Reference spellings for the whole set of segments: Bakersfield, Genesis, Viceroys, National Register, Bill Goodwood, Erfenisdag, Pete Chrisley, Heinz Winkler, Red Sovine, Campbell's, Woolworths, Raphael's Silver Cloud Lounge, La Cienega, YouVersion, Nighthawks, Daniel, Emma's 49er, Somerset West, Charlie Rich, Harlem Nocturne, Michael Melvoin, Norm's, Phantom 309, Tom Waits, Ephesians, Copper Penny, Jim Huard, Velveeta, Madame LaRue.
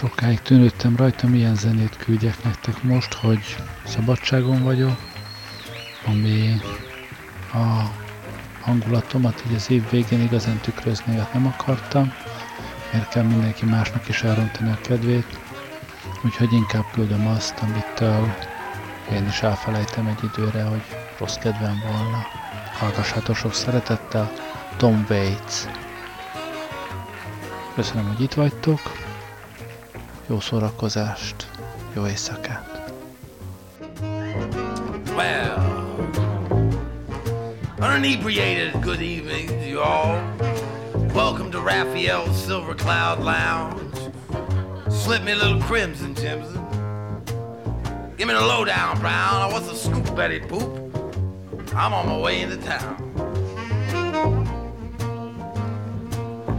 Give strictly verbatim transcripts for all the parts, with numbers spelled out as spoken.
Sokáig tűnődtem rajta, milyen zenét küldjek nektek most, hogy szabadságon vagyok, ami a hangulatomat így az év végén igazán tükrözni, nem akartam, mert kell mindenki másnak is elrontani a kedvét, úgyhogy inkább küldöm azt, amitől én is elfelejtem egy időre, hogy rossz kedvem volna. Hallgassátok sok szeretettel, Tom Waits. Köszönöm, hogy itt vagytok, jó szórakozást, jó éjszakát! Well, unebriated, good evening to you all. Welcome to Raphael's Silver Cloud Lounge. Slip me a little crimson, Jimson. Give me the lowdown, Brown. I want some scoop, Betty Boop. I'm on my way into town.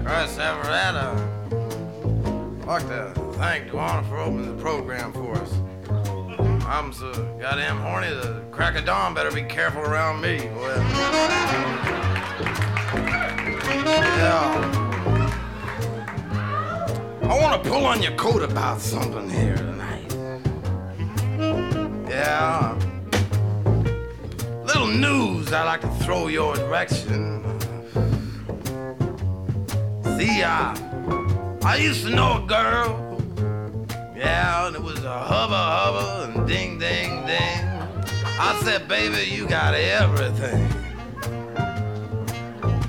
Chris Everetta. I'd like to thank Duana for opening the program for us. I'm so goddamn horny, the crack of dawn better be careful around me. Well, yeah. I want to pull on your coat about something here tonight. Yeah. Little news I'd like to throw your direction. See, I, I used to know a girl. Yeah, and it was a hubba hubba and ding, ding, ding. I said, baby, you got everything.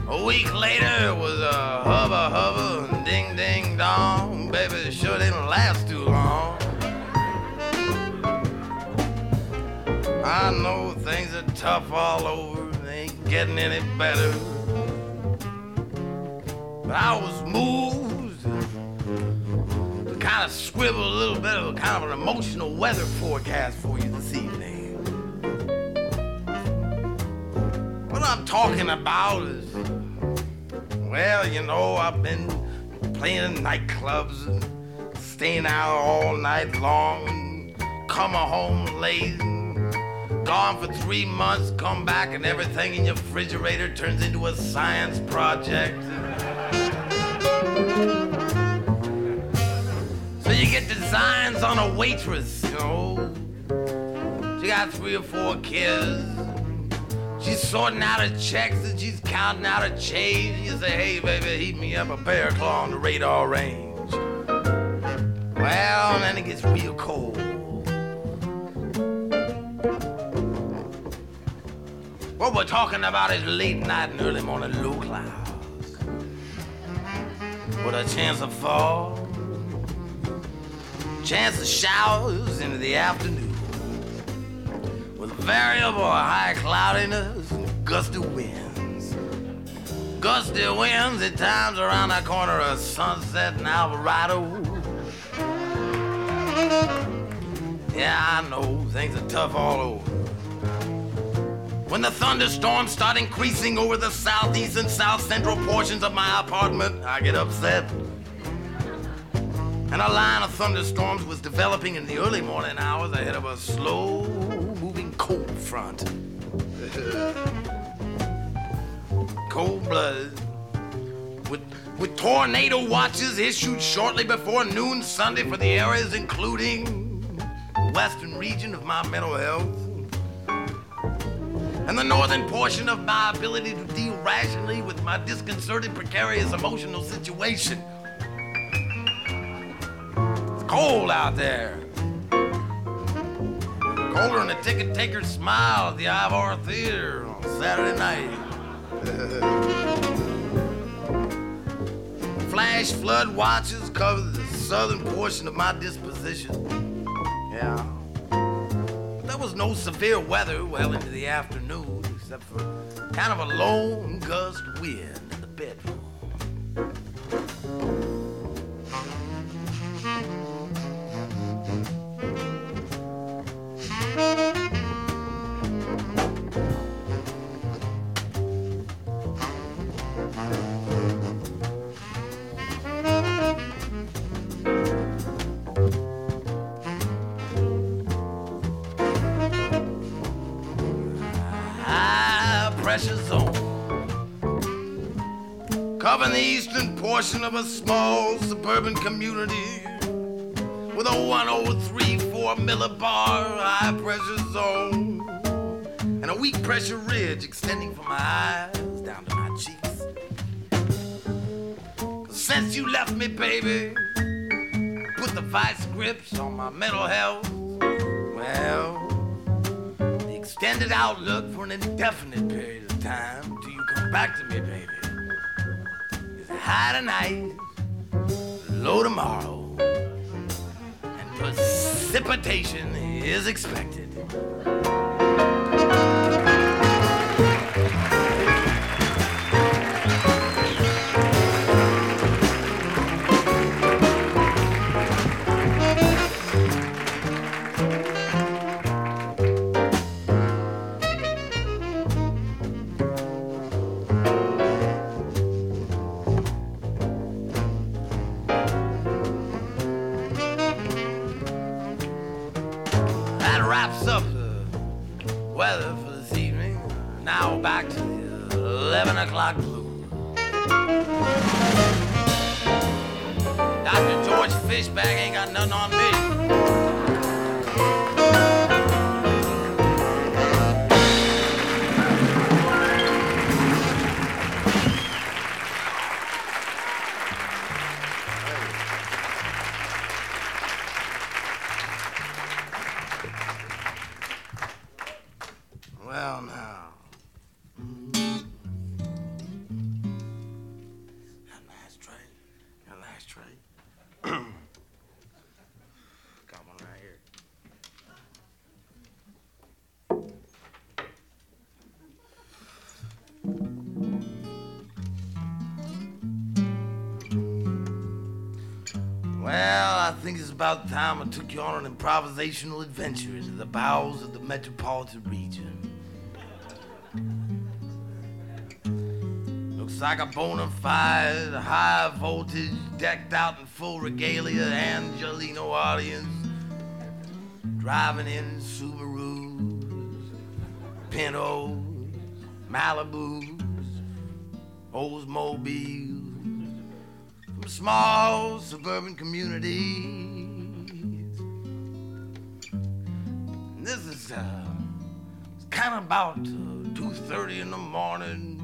A week later, it was a hubba hubba and ding, ding, dong. Baby, it sure didn't last too long. I know things are tough all over, they ain't getting any better. But I was moved to kind of scribble a little bit of a kind of an emotional weather forecast for you this evening. What I'm talking about is, well, you know, I've been playing in nightclubs and staying out all night long and coming home late and gone for three months, come back and everything in your refrigerator turns into a science project. So you get designs on a waitress, you know. She got three or four kids. She's sorting out her checks and she's counting out her change. You say, hey, baby, heat me up a pair of claw on the radar range. Well, and then it gets real cold. What we're talking about is late night and early morning low clouds. With a chance of fall, chance of showers into the afternoon. With variable high cloudiness and gusty winds. Gusty winds at times around the corner of Sunset and Alvarado. Yeah, I know, things are tough all over. When the thunderstorms start increasing over the southeast and south central portions of my apartment, I get upset. And a line of thunderstorms was developing in the early morning hours ahead of a slow cold front. Cold blood. With, with tornado watches issued shortly before noon Sunday for the areas including the western region of my mental health and the northern portion of my ability to deal rationally with my disconcerted, precarious emotional situation. It's cold out there. Colder than a ticket taker's smile at the Ivar Theater on Saturday night. Flash flood watches cover the southern portion of my disposition. Yeah. But there was no severe weather well into the afternoon, except for kind of a lone gust wind in the bedroom. Covering the eastern portion of a small suburban community with a one oh three point four millibar high pressure zone and a weak pressure ridge extending from my eyes down to my cheeks. 'Cause since you left me, baby, put the vice grips on my mental health. Well, the extended outlook for an indefinite period of time till you come back to me, baby, is high tonight, low tomorrow. Precipitation is expected. About time I took you on an improvisational adventure into the bowels of the metropolitan region. Looks like a bona fide, high voltage, decked out in full regalia, Angelino audience, driving in Subarus, Pintos, Malibus, Oldsmobiles, from small suburban communities. This is uh, it's kind of about uh, two thirty in the morning.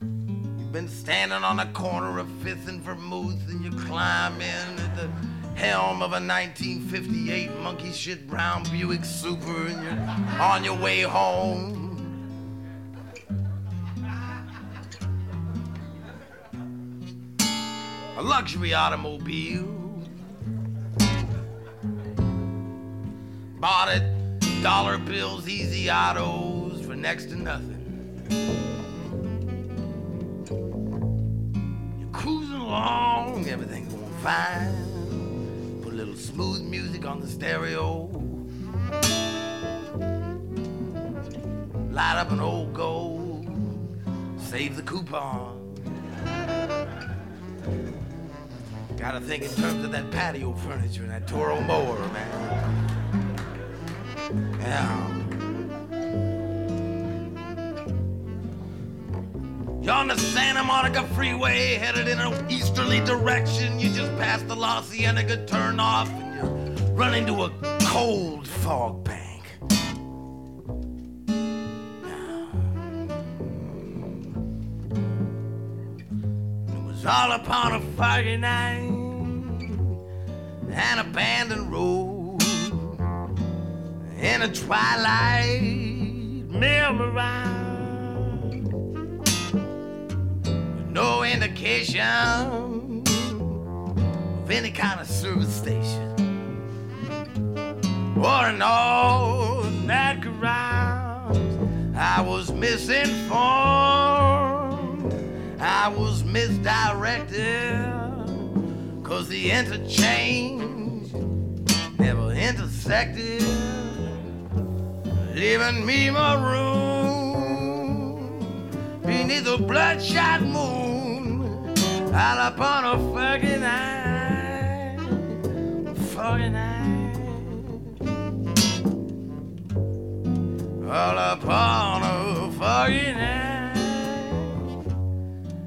You've been standing on the corner of Fifth and Vermouth, and you climb in at the helm of a nineteen fifty-eight monkey shit brown Buick Super, and you're on your way home. A luxury automobile. Bought it, dollar bills, easy autos for next to nothing. You're cruising along, everything's going fine. Put a little smooth music on the stereo. Light up an old gold, save the coupon. Gotta think in terms of that patio furniture and that Toro mower, man. Yeah. You're on the Santa Monica Freeway, headed in an easterly direction. You just passed the La Cienega turnoff, and you run into a cold fog bank. Yeah. It was all upon a foggy night, an abandoned road. In a twilight mirror with no indication of any kind of service station or an all-night garage. I was misinformed, I was misdirected, 'cause the interchange never intersected, leaving me marooned beneath the bloodshot moon, all upon a foggy night, foggy night, all upon a foggy night.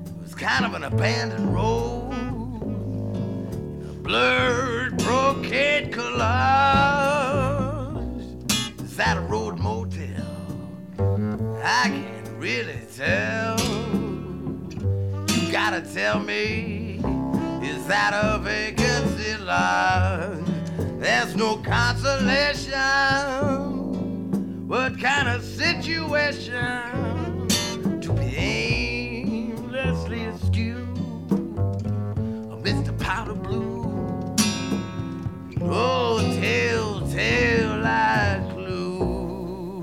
It was kind of an abandoned road, a blurred broken flowers is that a road motel? I can't really tell. You gotta tell me, is that a vacancy lodge? There's no consolation. What kind of situation to be aimlessly askew? Mister Powder Blue. Oh, tell, tell, lies, clue.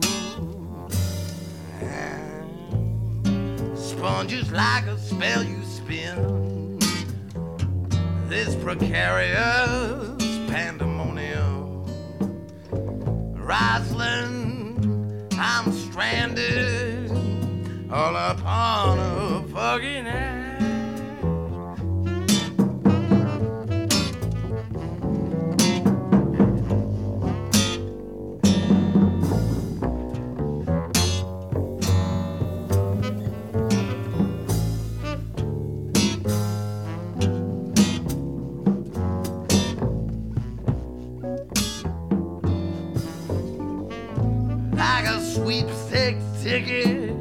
Sponges like a spell you spin. This precarious pandemonium. Rosalind, I'm stranded all upon a foggy night. Ticket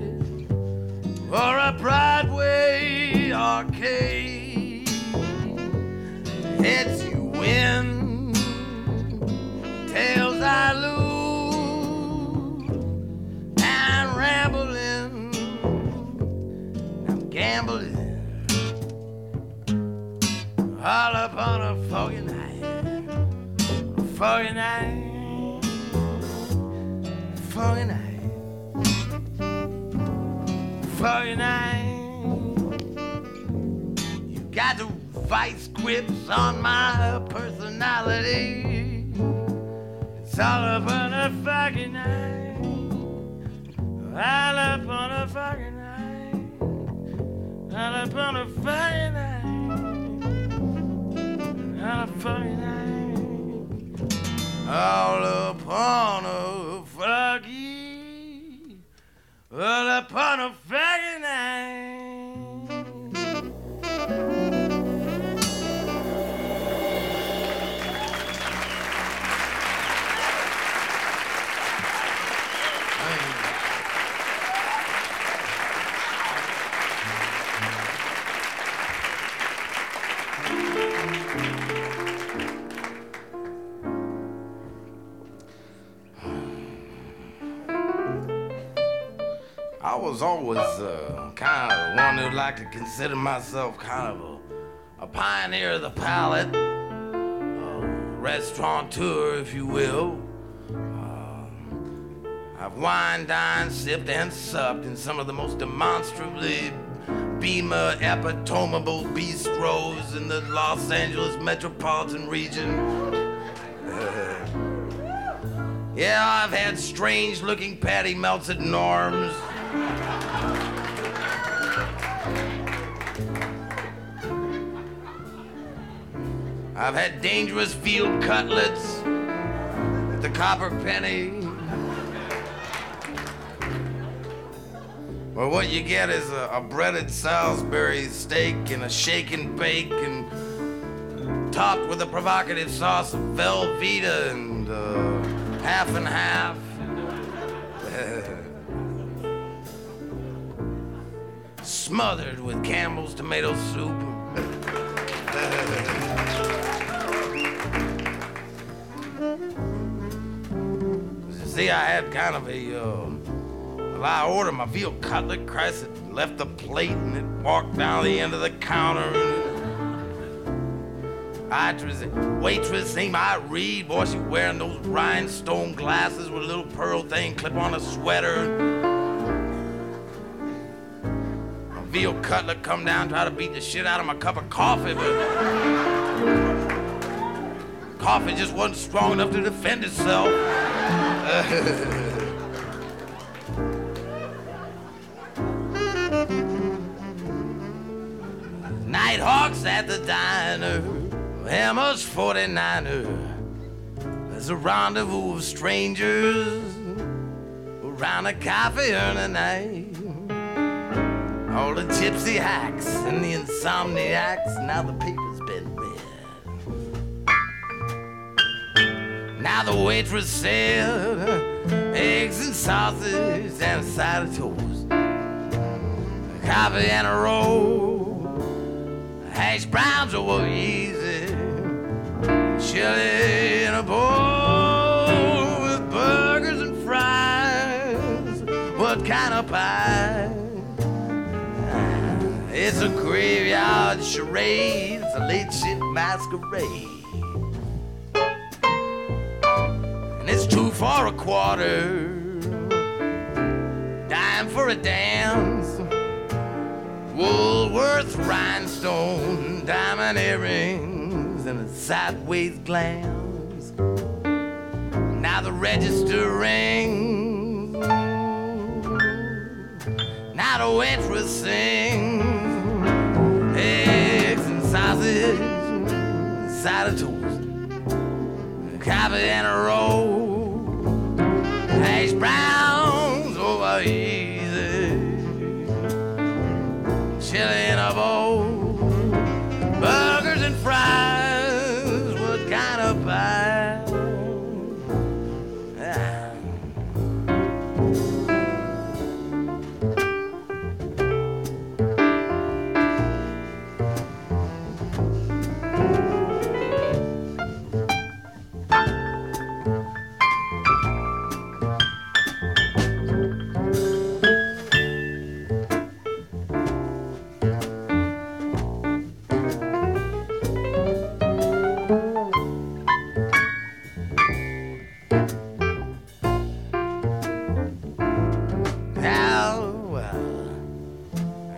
or a Broadway arcade. Heads you win, tails I lose. I'm rambling, I'm gambling. All upon a foggy night, a foggy night, a foggy night. Foggy night. You got the vice grips on my personality. It's all up on a foggy night. All up on a foggy night. All up on a foggy night. All up on a foggy night. All up on a foggy night. All upon a foggy night. I was always uh, kind of one who liked to consider myself kind of a, a pioneer of the palate, a restaurateur, if you will. Uh, I've wined, dined, sipped, and supped in some of the most demonstrably Beamer, epitomable bistros in the Los Angeles metropolitan region. Uh, yeah, I've had strange-looking patty melts at Norm's. I've had dangerous field cutlets at the Copper Penny. Well, what you get is a, a breaded Salisbury steak and a shake and bake and topped with a provocative sauce of Velveeta and uh, half and half. Smothered with Campbell's tomato soup. See, I had kind of a, uh, well, I ordered my veal cutlet, Christ, it left the plate and it walked down the end of the counter. And I, waitress, ain't I read, boy, she wearing those rhinestone glasses with a little pearl thing clip on a sweater. My veal cutlet come down, try to beat the shit out of my cup of coffee, but coffee just wasn't strong enough to defend itself. Nighthawks at the diner, Emma's forty-niner. There's a rendezvous of strangers around a coffee urn night. All the gypsy hacks and the insomniacs, now the paper's been read. Now the waitress said, eggs and sausage and a side of toast, a coffee and a roll, hash browns were easy, chili in a bowl with burgers and fries. What kind of pie? It's a graveyard charade, it's a late shit masquerade. It's two for a quarter, dime for a dance, Woolworths rhinestone, diamond earrings, and a sideways glance. Now the register rings, now the waitress sings, eggs and sausage, side of toast, coffee and a roll, hash browns over easy, chili in a bowl, burgers and fries. What kind of pie? Ah.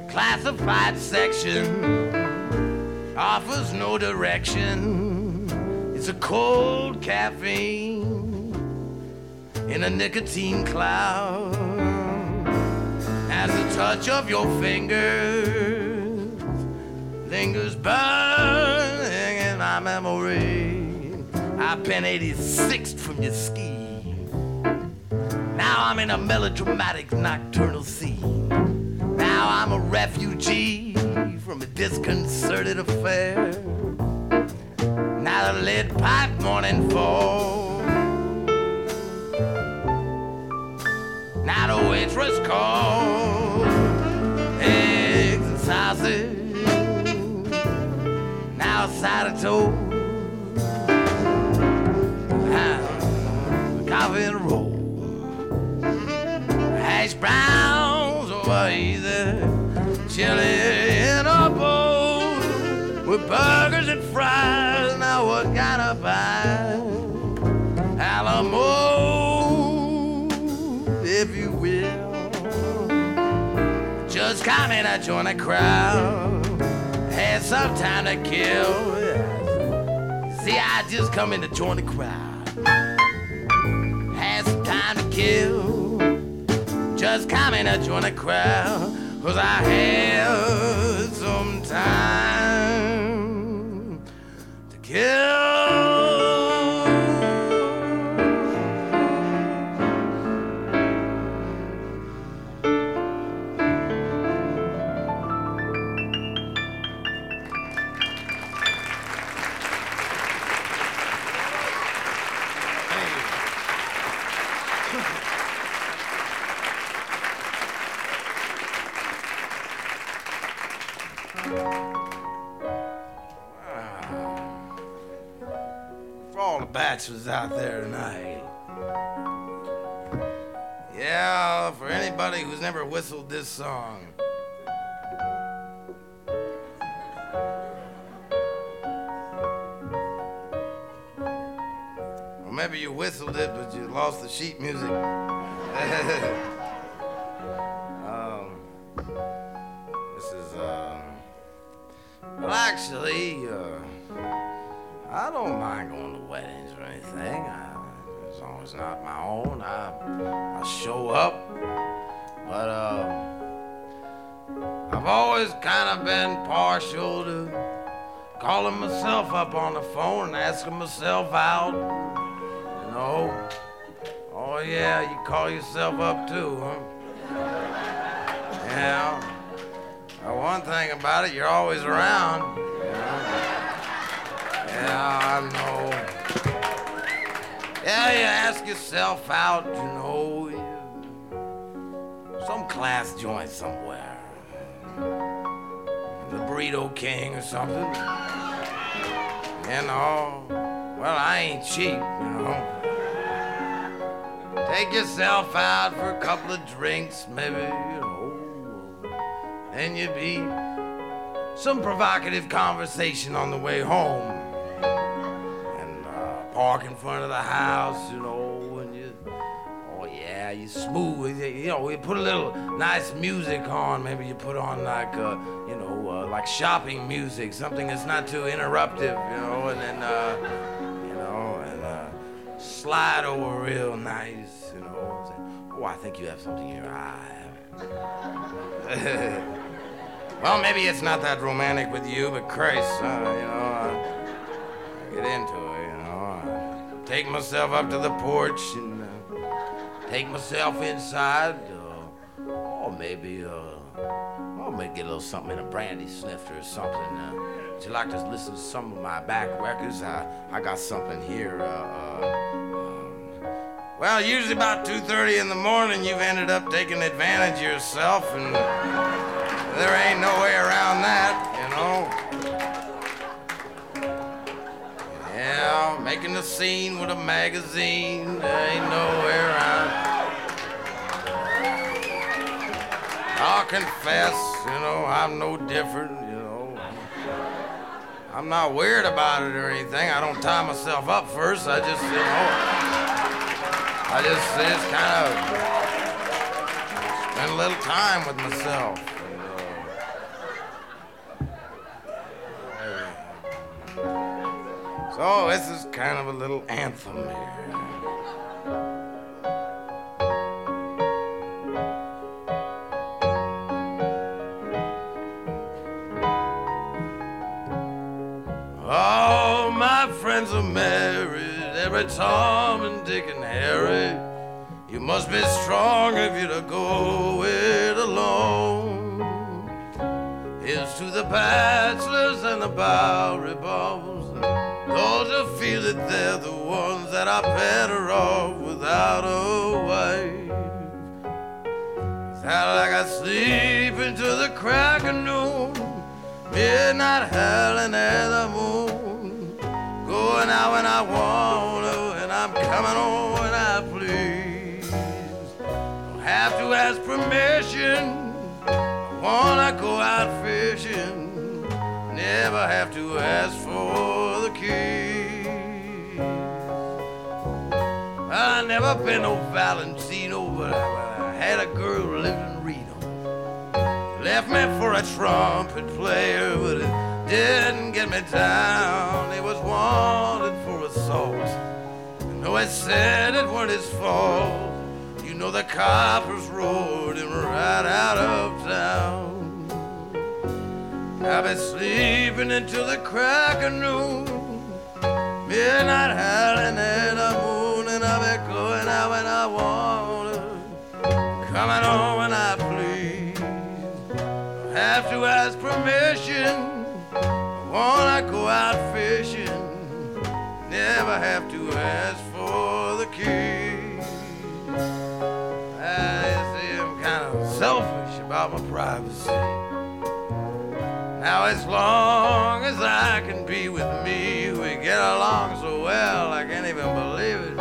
Classified section offers no direction. It's a cold caffeine in a nicotine cloud. As the touch of your fingers lingers burning in my memory, I pen eighty-six from your ski. Now I'm in a melodramatic nocturnal scene. Now I'm a refugee from a disconcerted affair. Now the lead pipe morning falls, now the waitress calls, eggs and sausage, now a side of toast, ah, coffee and a roll, hash brown either, chili in a bowl with burgers and fries. Now what kind of pie? Alamo, if you will. Just come in and join the crowd, had some time to kill. See, I just come in to join the crowd, had some time to kill. Just come in and join the crowd, 'cause I had some time to kill. Was out there tonight. Yeah, for anybody who's never whistled this song. Or maybe you whistled it, but you lost the sheet music. um, this is, uh, well, actually, uh, I don't mind going to weddings or anything, I, as long as it's not my own. I, I show up, but uh, I've always kind of been partial to calling myself up on the phone and asking myself out, you know. Oh yeah, you call yourself up too, huh? Yeah. Well, one thing about it, you're always around. Yeah, I know. Yeah, you ask yourself out, you know. You, some class joint somewhere. The Burrito King or something. You know. Well, I ain't cheap, you know. Take yourself out for a couple of drinks, maybe, you know. Then you'd be some provocative conversation on the way home. Park in front of the house, you know, and you, oh yeah, you smooth, you know, you put a little nice music on, maybe you put on like, uh, you know, uh, like shopping music, something that's not too interruptive, you know, and then, uh, you know, and uh, slide over real nice, you know, say, oh, I think you have something in your eye. Well, maybe it's not that romantic with you, but Christ, uh, you know, uh, get into it. Take myself up to the porch and uh, take myself inside, uh, or maybe, uh, or maybe get a little something in a brandy snifter or something. Uh, would you like to listen to some of my back records? I, I got something here. Uh, uh, um, well, usually about two thirty in the morning, you've ended up taking advantage of yourself, and uh, there ain't no way around that, you know. Yeah, making a scene with a magazine, there ain't nowhere around. I'll confess, you know, I'm no different, you know. I'm not weird about it or anything. I don't tie myself up first. I just, you know, I just, it's kind of, spend a little time with myself. Oh, this is kind of a little anthem here. All my friends are married, every Tom and Dick and Harry. You must be strong if you're to go it alone. Here's to the bachelors and the Bowery Ball. Don't you feel that they're the ones that are better off without a wife? Sound like I sleep into the crack of noon, midnight howling at the moon. Going out when I wanna, and I'm coming on when I please. Don't have to ask permission. I wanna go out fishing. Never have to ask for the keys. I never been no Valentino, but I had a girl who lived in Reno. Left me for a trumpet player, but it didn't get me down. He was wanted for assault. And though I said it weren't his fault, you know the coppers roared him right out of town. I've been sleeping until the crack of noon, midnight howling at the moon, and I've been going out when I want to, coming on when I please. I have to ask permission, I want to go out fishing, never have to ask for the keys. I see I'm kind of selfish about my privacy. Now as long as I can be with me, we get along so well, I can't even believe it.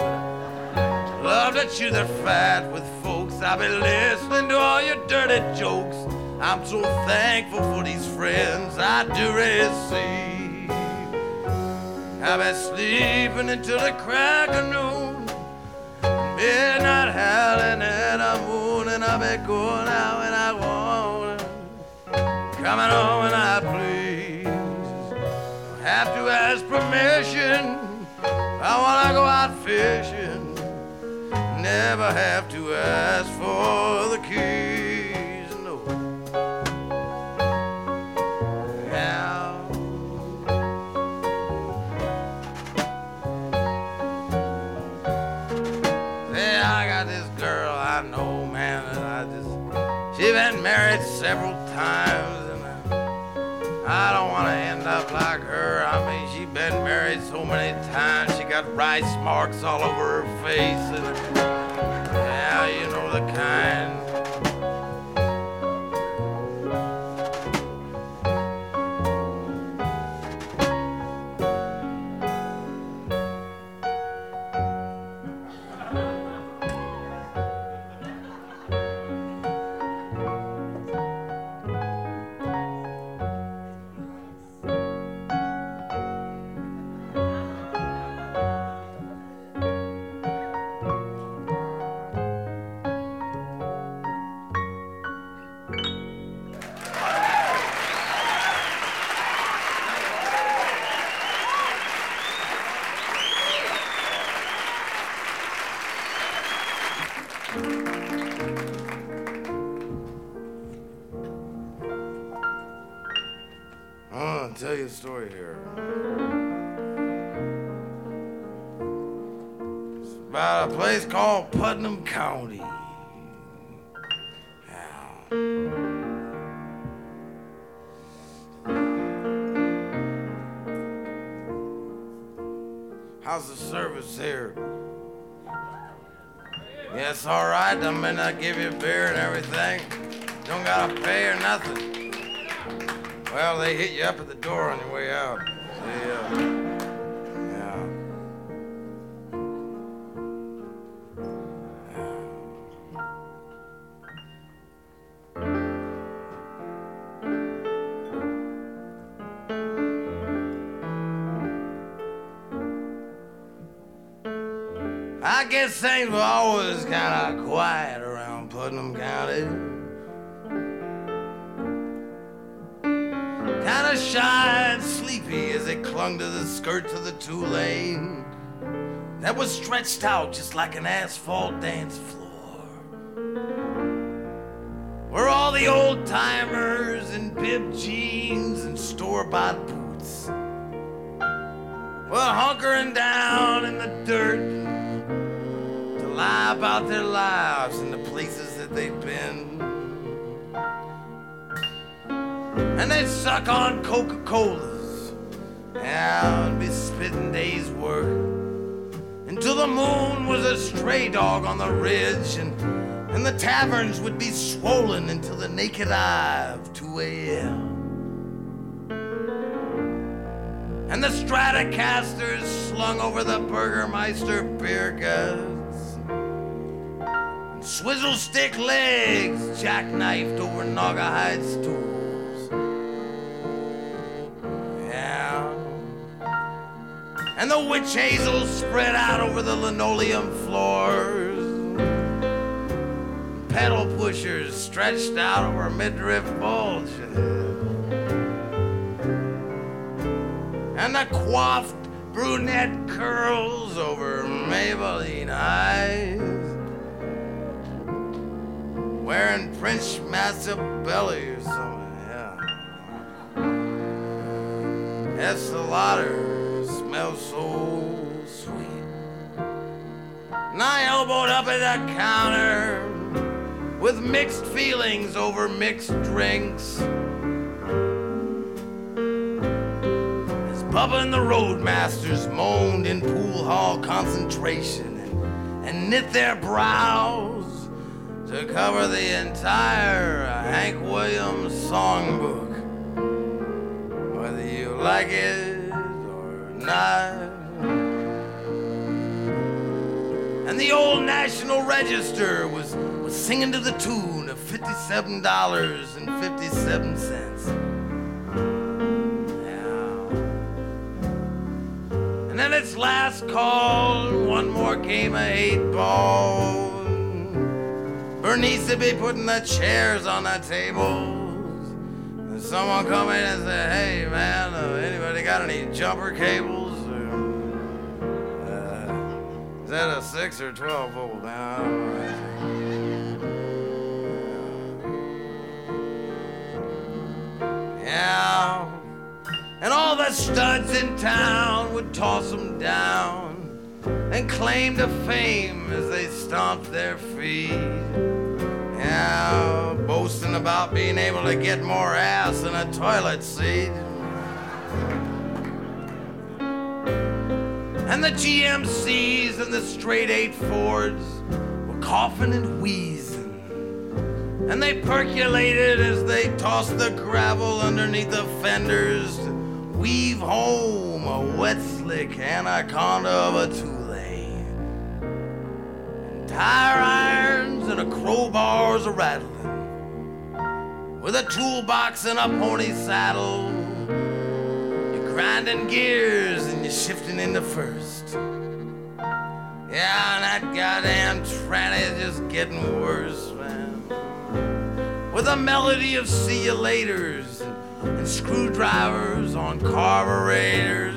Love to chew the fat with folks. I've been listening to all your dirty jokes. I'm so thankful for these friends I do receive. I've been sleeping until the crack of noon, midnight howling at the moon, and I've been going out when I want, coming on when I please. Don't have to ask permission. I wanna go out fishing. Never have to ask for the keys. No. Yeah. Hey, I got this girl I know, man, and I just, she been married several times. I don't want to end up like her. I mean, she's been married so many times. She got got rice marks all over her face. And, yeah, you know the kind. Story here. It's about a place called Putnam County. How's the service here? Yeah, it's all right. I mean, I give you beer and everything. Don't gotta pay or nothing. Well, they hit you up at the door on your way out. They, uh, yeah. Yeah. I guess things were always kind of quiet around Putnam County. Kinda shy and sleepy as it clung to the skirts of the two-lane that was stretched out just like an asphalt dance floor, where all the old-timers in bib jeans and store-bought boots were hunkering down in the dirt to lie about their lives and the places that they'd been. And they'd suck on Coca-Colas, yeah, and be spitting days' work until the moon was a stray dog on the ridge, and, and the taverns would be swollen until the naked eye of two a.m. And the Stratocasters slung over the Burgermeister beer guts, and swizzle stick legs jackknifed over Naugahyde stools. And the witch hazels spread out over the linoleum floors. Pedal pushers stretched out over midriff bulge. And the coiffed brunette curls over Maybelline eyes. Wearing Prince Machiavelli or something, yeah. That's the lauder. Smells so sweet. And I elbowed up at the counter with mixed feelings over mixed drinks, as Bubba and the Roadmasters moaned in pool hall concentration and, and knit their brows to cover the entire Hank Williams songbook. Whether you like it, and the old National Register was, was singing to the tune of fifty-seven dollars and fifty-seven cents. Yeah. And then its last call, one more game of eight ball. Bernice would be putting the chairs on the tables. And someone come in and say, hey man, uh, anybody got any jumper cables? Is that a six or twelve volt? Now, yeah. And all the studs in town would toss them down and claim to fame as they stomped their feet. Yeah, boasting about being able to get more ass than a toilet seat. and the G M Cs and the straight eight Fords were coughing and wheezing, and they percolated as they tossed the gravel underneath the fenders to weave home a wet slick anaconda of a Thule. And tire irons and a crowbar's a rattling, with a toolbox and a pony saddle. Grinding gears and you're shifting into first. Yeah, and that goddamn tranny's just getting worse, man. With a melody of see you laters and, and screwdrivers on carburetors.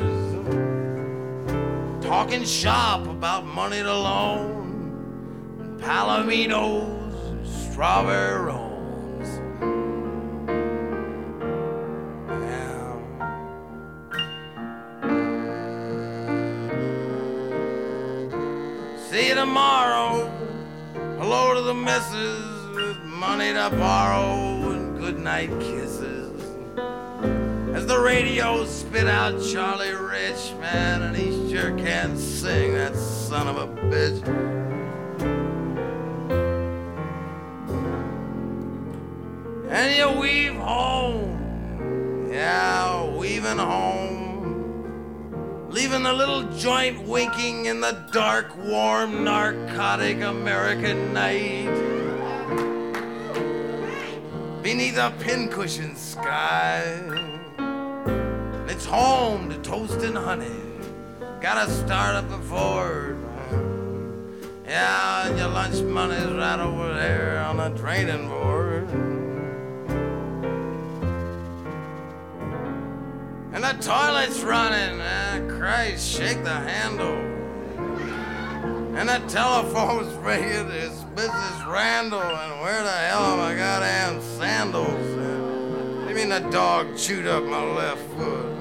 Talking shop about money to loan, and palominos and strawberry rolls. See you tomorrow. Hello to the missus with money to borrow and goodnight kisses. As the radio spit out Charlie Rich, man, and he sure can sing, that son of a bitch. And you weave home. Yeah, weaving home. Leaving the little joint winking in the dark, warm, narcotic American night. Beneath a pincushion sky. And it's home to toast and honey. Gotta start up before. Yeah, and your lunch money's right over there on the draining board. And the toilet's running, ah, Christ, shake the handle. And the telephone's ringing, it's Missus Randall, and where the hell are my goddamn sandals? And I mean, the dog chewed up my left foot.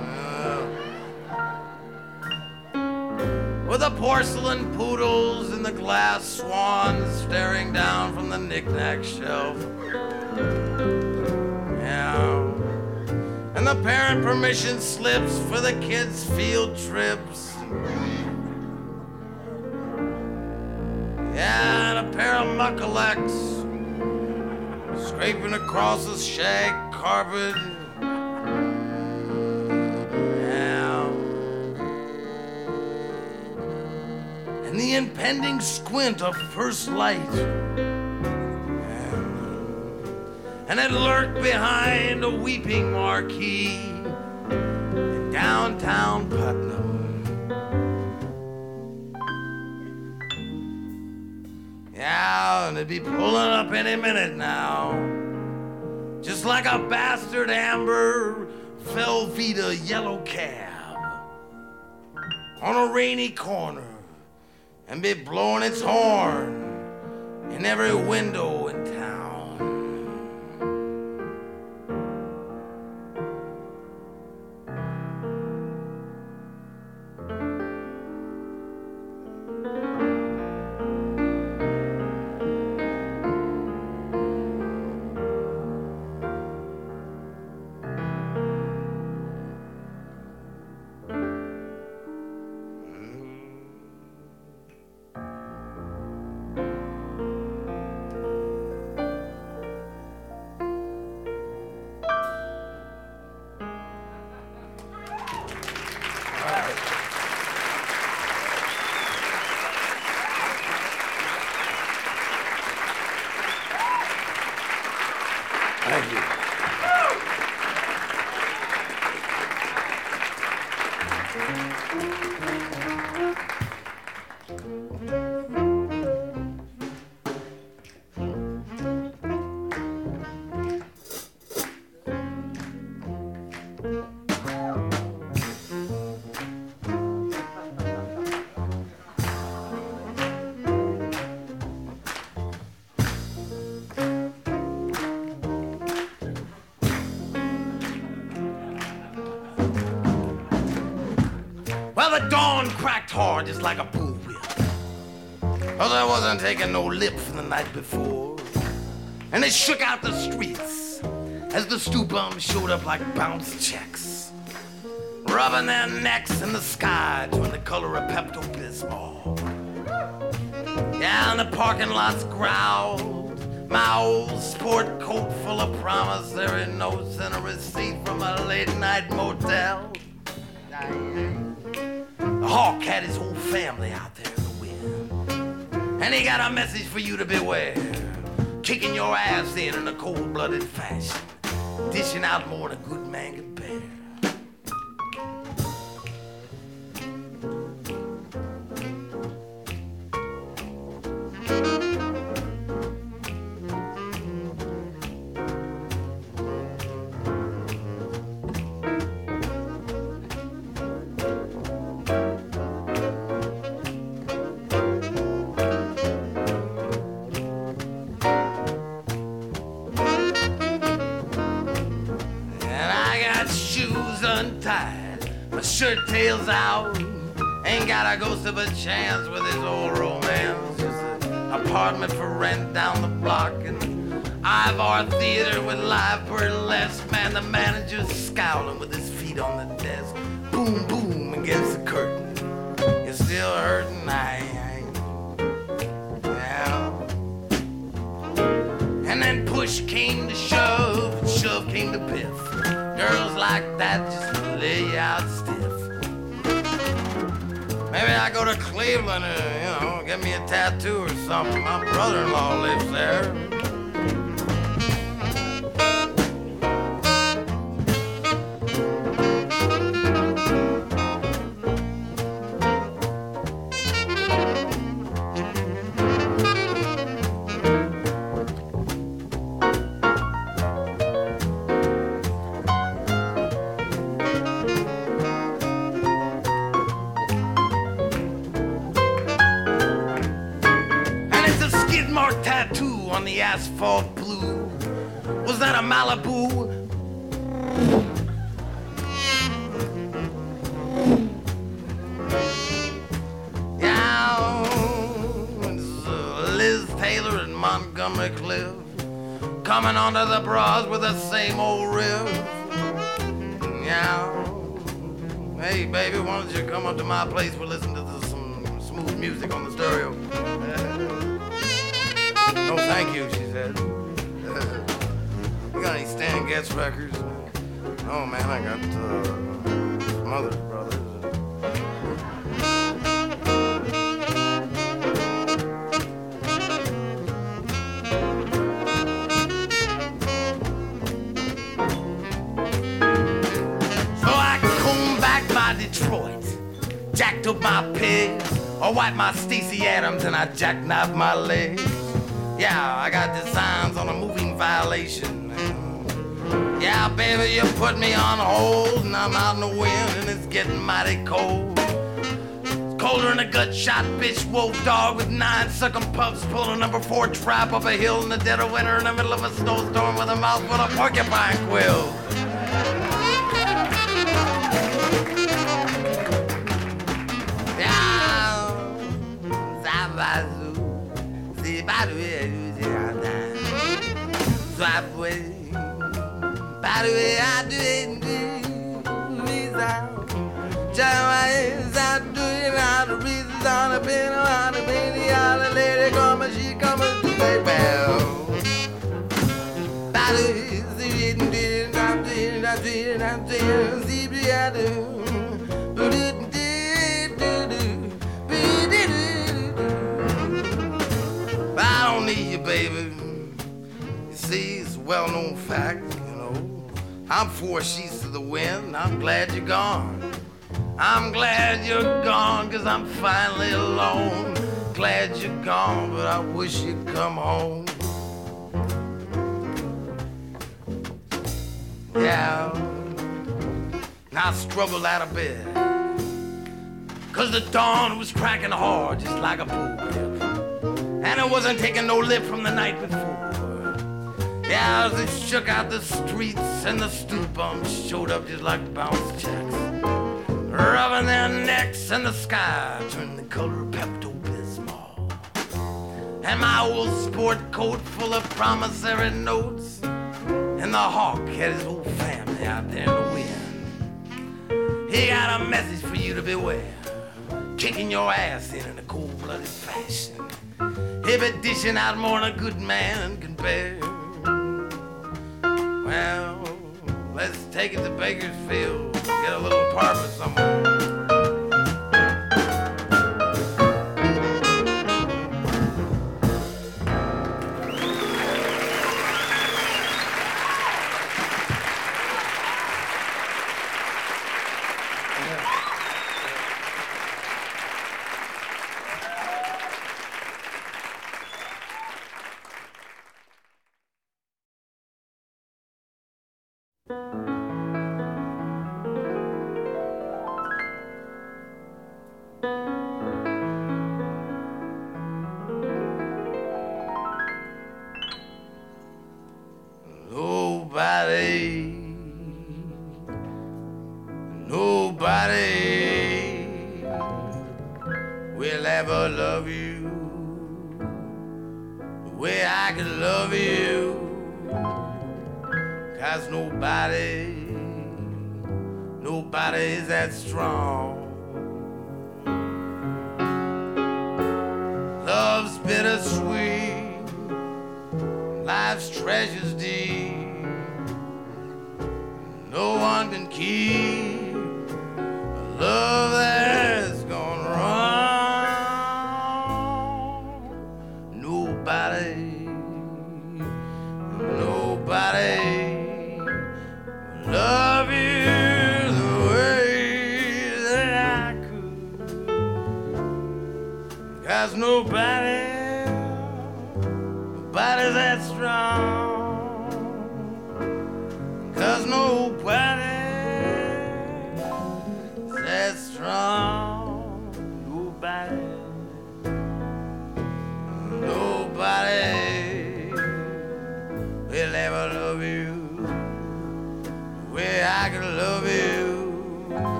Uh. With the porcelain poodles and the glass swans staring down from the knick-knack shelf. Yeah. And the parent permission slips for the kids' field trips. Yeah, and a pair of muckalecks scraping across the shag carpet. Yeah. And the impending squint of first light. And it lurked behind a weeping marquee in downtown Putnam. Yeah, and it'd be pulling up any minute now. Just like a bastard amber Velveeta yellow cab on a rainy corner and be blowing its horn in every window in town. Hard just like a bull whip, 'cause I wasn't taking no lip from the night before. And it shook out the streets as the stew bums showed up like bounced checks, rubbing their necks in the sky doing the color of Pepto-Bismol. Down the parking lots growled my old sport coat full of promissory notes and a receipt from a late night motel. The Hawk had his whole family out there in the wind, and he got a message for you to beware. Kicking your ass in in a cold-blooded fashion, dishing out more than a good man could bear. Shirt tails out, ain't got a ghost of a chance with his old romance. Just an apartment for rent down the block, and Ivar Theater with live burlesque. Man, the manager's scowling with his feet on the desk. Boom, boom against the curtain. You're still hurting, I ain't. Yeah. And then push came to shove, and shove came to piff. Girls like that just lay you out stiff. Maybe I go to Cleveland and, you know, get me a tattoo or something. My brother-in-law lives there. Asphalt blue. Was that a Malibu? Yeah, uh, Liz Taylor and Montgomery Cliff coming onto the bras with the same old riff. Yeah. Hey, baby, why don't you come up to my place? We'll listen to this, some smooth music on the stereo. No, thank you, she said. Uh, you got any Stan Getz records? Oh, man, I got uh, Mother's Brothers. So I combed back my Detroit, jacked up my pigs, I wiped my Stacey Adams, and I jackknifed my legs. Yeah, I got designs on a moving violation. Yeah, baby, you put me on hold, and I'm out in the wind, and it's getting mighty cold. It's colder than a gut shot, bitch, wolf dog with nine sucking pups, pulling number four trap up a hill in the dead of winter in the middle of a snowstorm with a mouth full of porcupine quills. Yeah, I I don't need you, baby. You see, it's a well-known fact, you know. I'm four sheets to the wind, I'm glad you're gone. I'm glad you're gone, cause I'm finally alone. Glad you're gone, but I wish you'd come home. Yeah. Now I struggled out of bed, cause the dawn was cracking hard, just like a bull. And I wasn't taking no lip from the night before. Yeah, as it shook out the streets and the stoop bums showed up just like bounce checks, rubbing their necks in the sky, turning the color of Pepto-Bismol. And my old sport coat full of promissory notes. And the Hawk had his whole family out there in the wind. He They got a message for you to beware. Kicking your ass in in a cold-blooded fashion. Every dishing out more than a good man can bear. Well, let's take it to Bakersfield. Get a little apartment somewhere.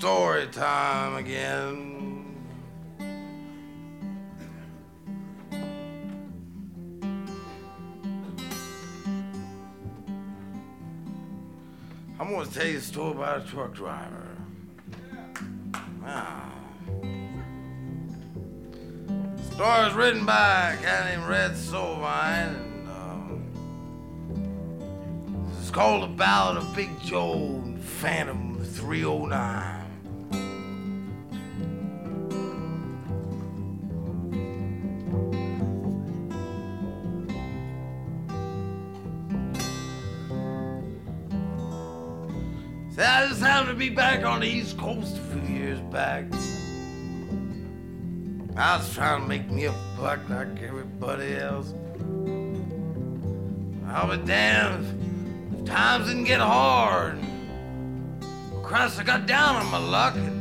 Story time again. I'm going to tell you a story about a truck driver. Wow. The story is written by a guy named Red Sovine. And, um, it's called The Ballad of Big Joe and Phantom three oh nine. I just happened to be back on the East Coast a few years back. I was trying to make me a buck like everybody else. I'll be damned if times didn't get hard. Christ, I got down on my luck. And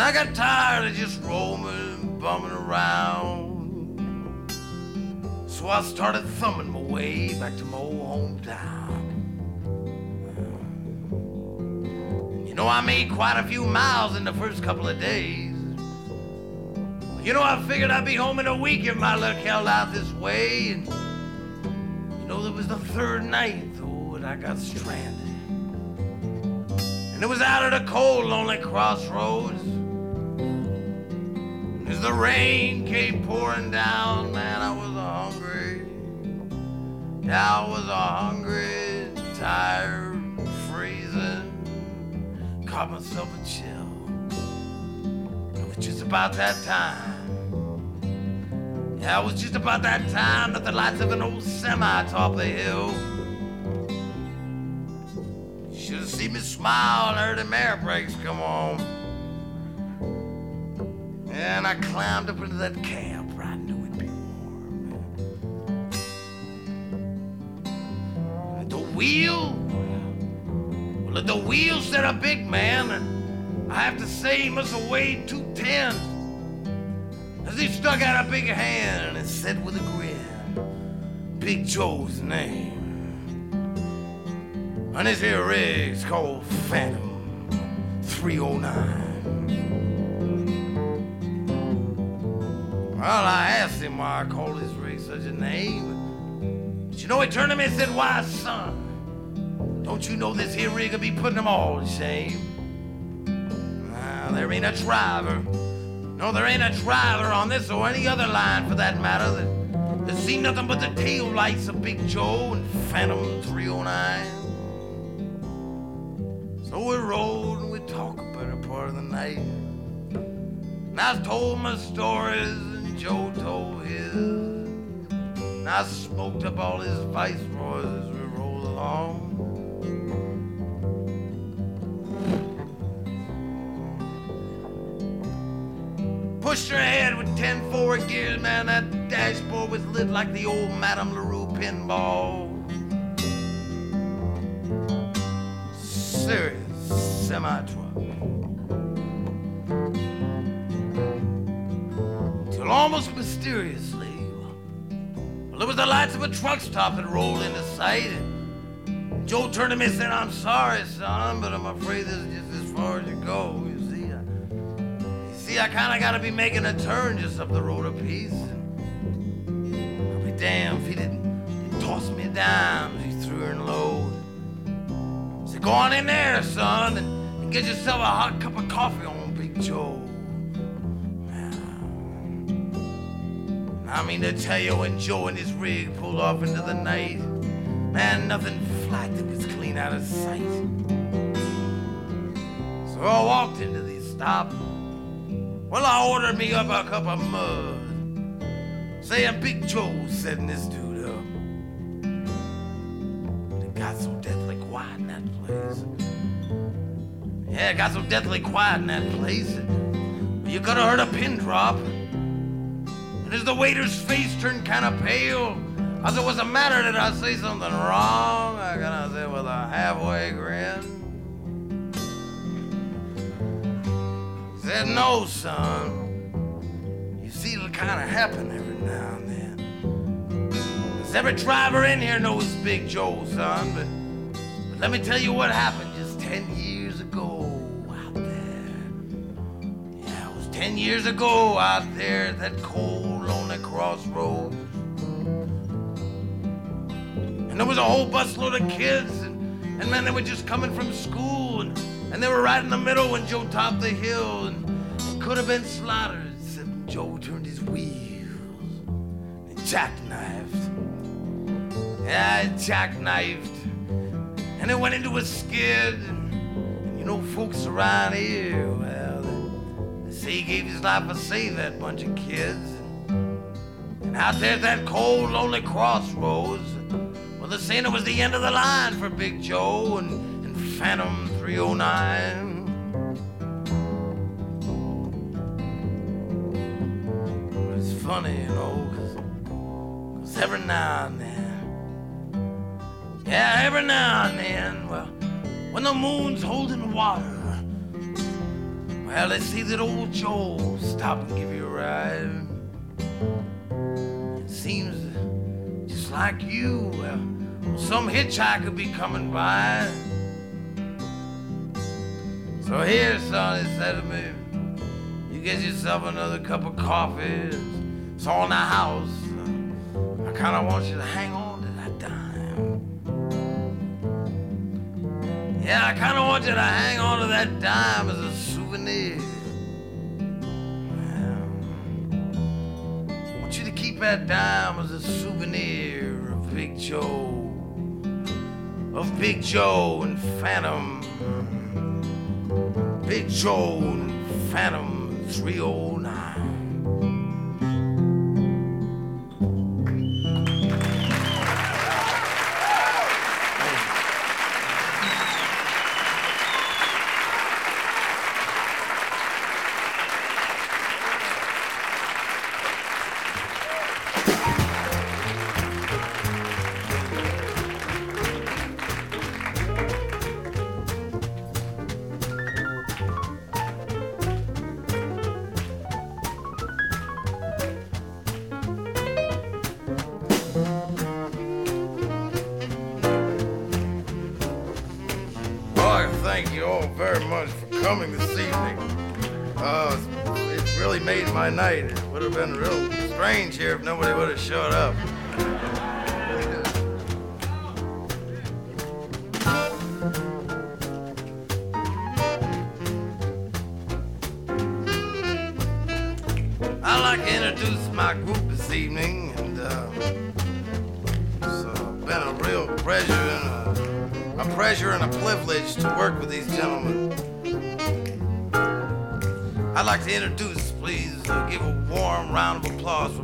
I got tired of just roaming and bumming around. So I started thumbing my way back to my old hometown. You know, I made quite a few miles in the first couple of days. You know, I figured I'd be home in a week if my luck held out this way. And you know, there was the third night, though, and I got stranded. And it was out at a cold, lonely crossroads. And as the rain came pouring down, man, I was hungry. Yeah, I was hungry, tired, and freezing. Caught myself a chill. Just about that time. Yeah, it was just about that time that the lights of an old semi topped the hill. Should have seen me smile and heard the air brakes come on. And I climbed up into that camp where I knew it'd be warm. At the wheel, well, at the wheel sat a big man, and I have to say he must have weighed two ten. As he stuck out a big hand and said with a grin, Big Joe's name. And this here rig's called Phantom three oh nine. Well, I asked him why I called his rig such a name. But you know, he turned to me and said, Why, son, don't you know this here rig'll be putting them all to shame? There ain't a driver, no, there ain't a driver on this or any other line for that matter that, that's seen nothing but the tail lights of Big Joe and Phantom three oh nine. So we rode and we talked about a part of the night. And I told my stories and Joe told his. And I smoked up all his Viceroys as we rolled along. Pushed her head with ten forward gears, man, that dashboard was lit like the old Madame LaRue pinball. Serious semi-truck. Till almost mysteriously, well, there was the lights of a truck stop that rolled into sight. And Joe turned to me and said, I'm sorry, son, but I'm afraid this is just as far as you go. See, I kind of got to be making a turn just up the road a piece. And I'll be damned if he didn't, didn't toss me a dime as he threw her in the load. He said, go on in there, son, and, and get yourself a hot cup of coffee on Big Joe. Man. I mean to tell you, when Joe and his rig pulled off into the night, man, nothing flat that was clean out of sight. So I walked into the stop. Well, I ordered me up a cup of mud, saying Big Joe's setting this dude up. But it got so deathly quiet in that place. Yeah, it got so deathly quiet in that place. You could have heard a pin drop. And as the waiter's face turned kind of pale, I said, what's the matter? Did I say something wrong? I kind of said with a halfway grin. Said, no, son. You see, it'll kind of happen every now and then. 'Cause every driver in here knows Big Joe, son, but, but let me tell you what happened just ten years ago out there. Yeah, it was ten years ago out there at that cold, lonely crossroads. And there was a whole busload of kids, and, and man, they were just coming from school, and And they were right in the middle when Joe topped the hill, and could have been slaughtered, except Joe turned his wheels and jackknifed. Yeah, jackknifed. And it went into a skid. And, and you know, folks around here, well, they, they say he gave his life to save that bunch of kids. And, and out there at that cold, lonely crossroads, well, they're saying it was the end of the line for Big Joe and, and Phantom three oh nine. It's funny, you know, 'cause, 'cause every now and then, yeah, every now and then, well, when the moon's holding water, well, they see that old Joe stop and give you a ride. It seems just like you, well, some hitchhiker be coming by. So here, son, he said to me, you You get yourself another cup of coffee. It's all in the house. I kind of want you to hang on to that dime. Yeah, I kind of want you to hang on to that dime as a souvenir. Yeah. I want you to keep that dime as a souvenir of Big Joe. Of Big Joe and Phantom. Big Joe and Phantom three oh nine.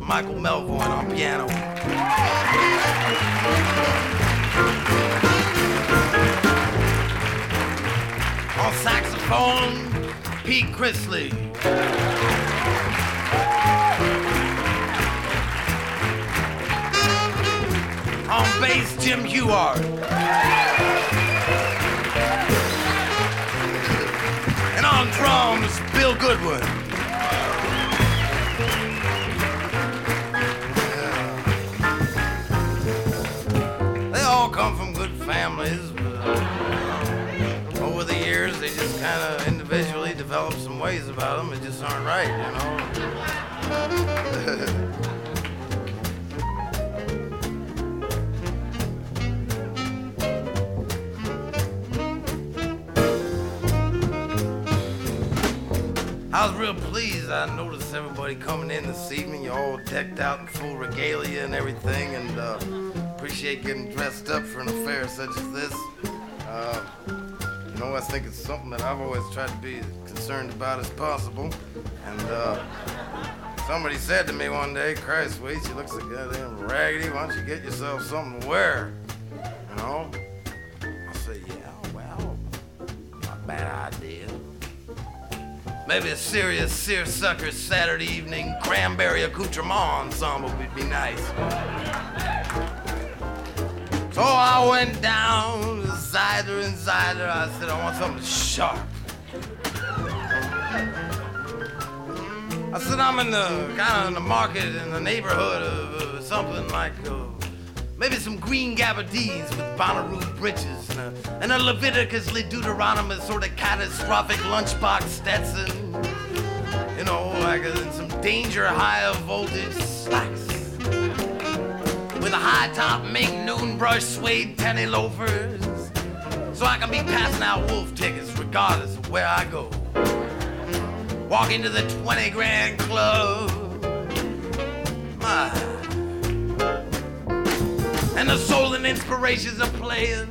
Michael Melvoin on piano. On saxophone, Pete Chrisley. On bass, Jim Huard. And on drums, Bill Goodwood. Come from good families, but uh, over the years they just kind of individually develop some ways about them that just aren't right, you know. I was real pleased. I noticed everybody coming in this evening. You're all decked out in full regalia and everything, and. Uh, Appreciate getting dressed up for an affair such as this. Uh, you know, I think it's something that I've always tried to be as concerned about as possible. And uh, somebody said to me one day, "Christ, Waits, you look so goddamn raggedy. Why don't you get yourself something to wear?" You know? I said, "Yeah, well, not a bad idea. Maybe a serious seersucker Saturday evening cranberry accoutrement ensemble would be nice." So I went down to Cider and Cider. I said, I want something sharp. I said, I'm in the kind of in the market in the neighborhood of uh, something like uh, maybe some green gabardines with Bonnaroo breeches and a, and a Leviticusly Deuteronomous sort of catastrophic lunchbox Stetson. You know, like uh, in some danger higher voltage slacks. With a high top, mink, noon brush, suede, penny loafers, so I can be passing out wolf tickets regardless of where I go. Walk into the twenty grand club, my, and the soul and inspirations are playing.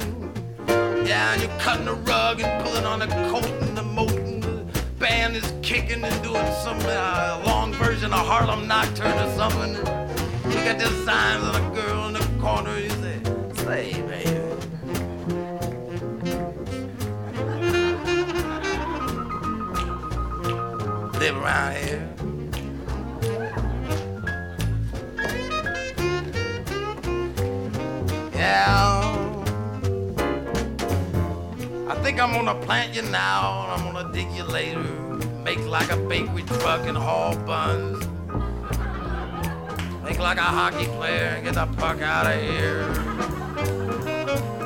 Yeah, and you're cutting a rug and pulling on a coat and the moat, and the band is kicking and doing some uh, long version of Harlem Nocturne or something. You got the signs of a girl in the corner, you say, "Say, baby." Live around here. Yeah. I think I'm gonna plant you now, and I'm gonna dig you later. Make like a bakery truck and haul buns. Think like a hockey player and get the fuck out of here.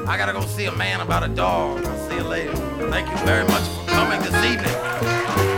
I gotta go see a man about a dog. I'll see you later. Thank you very much for coming this evening.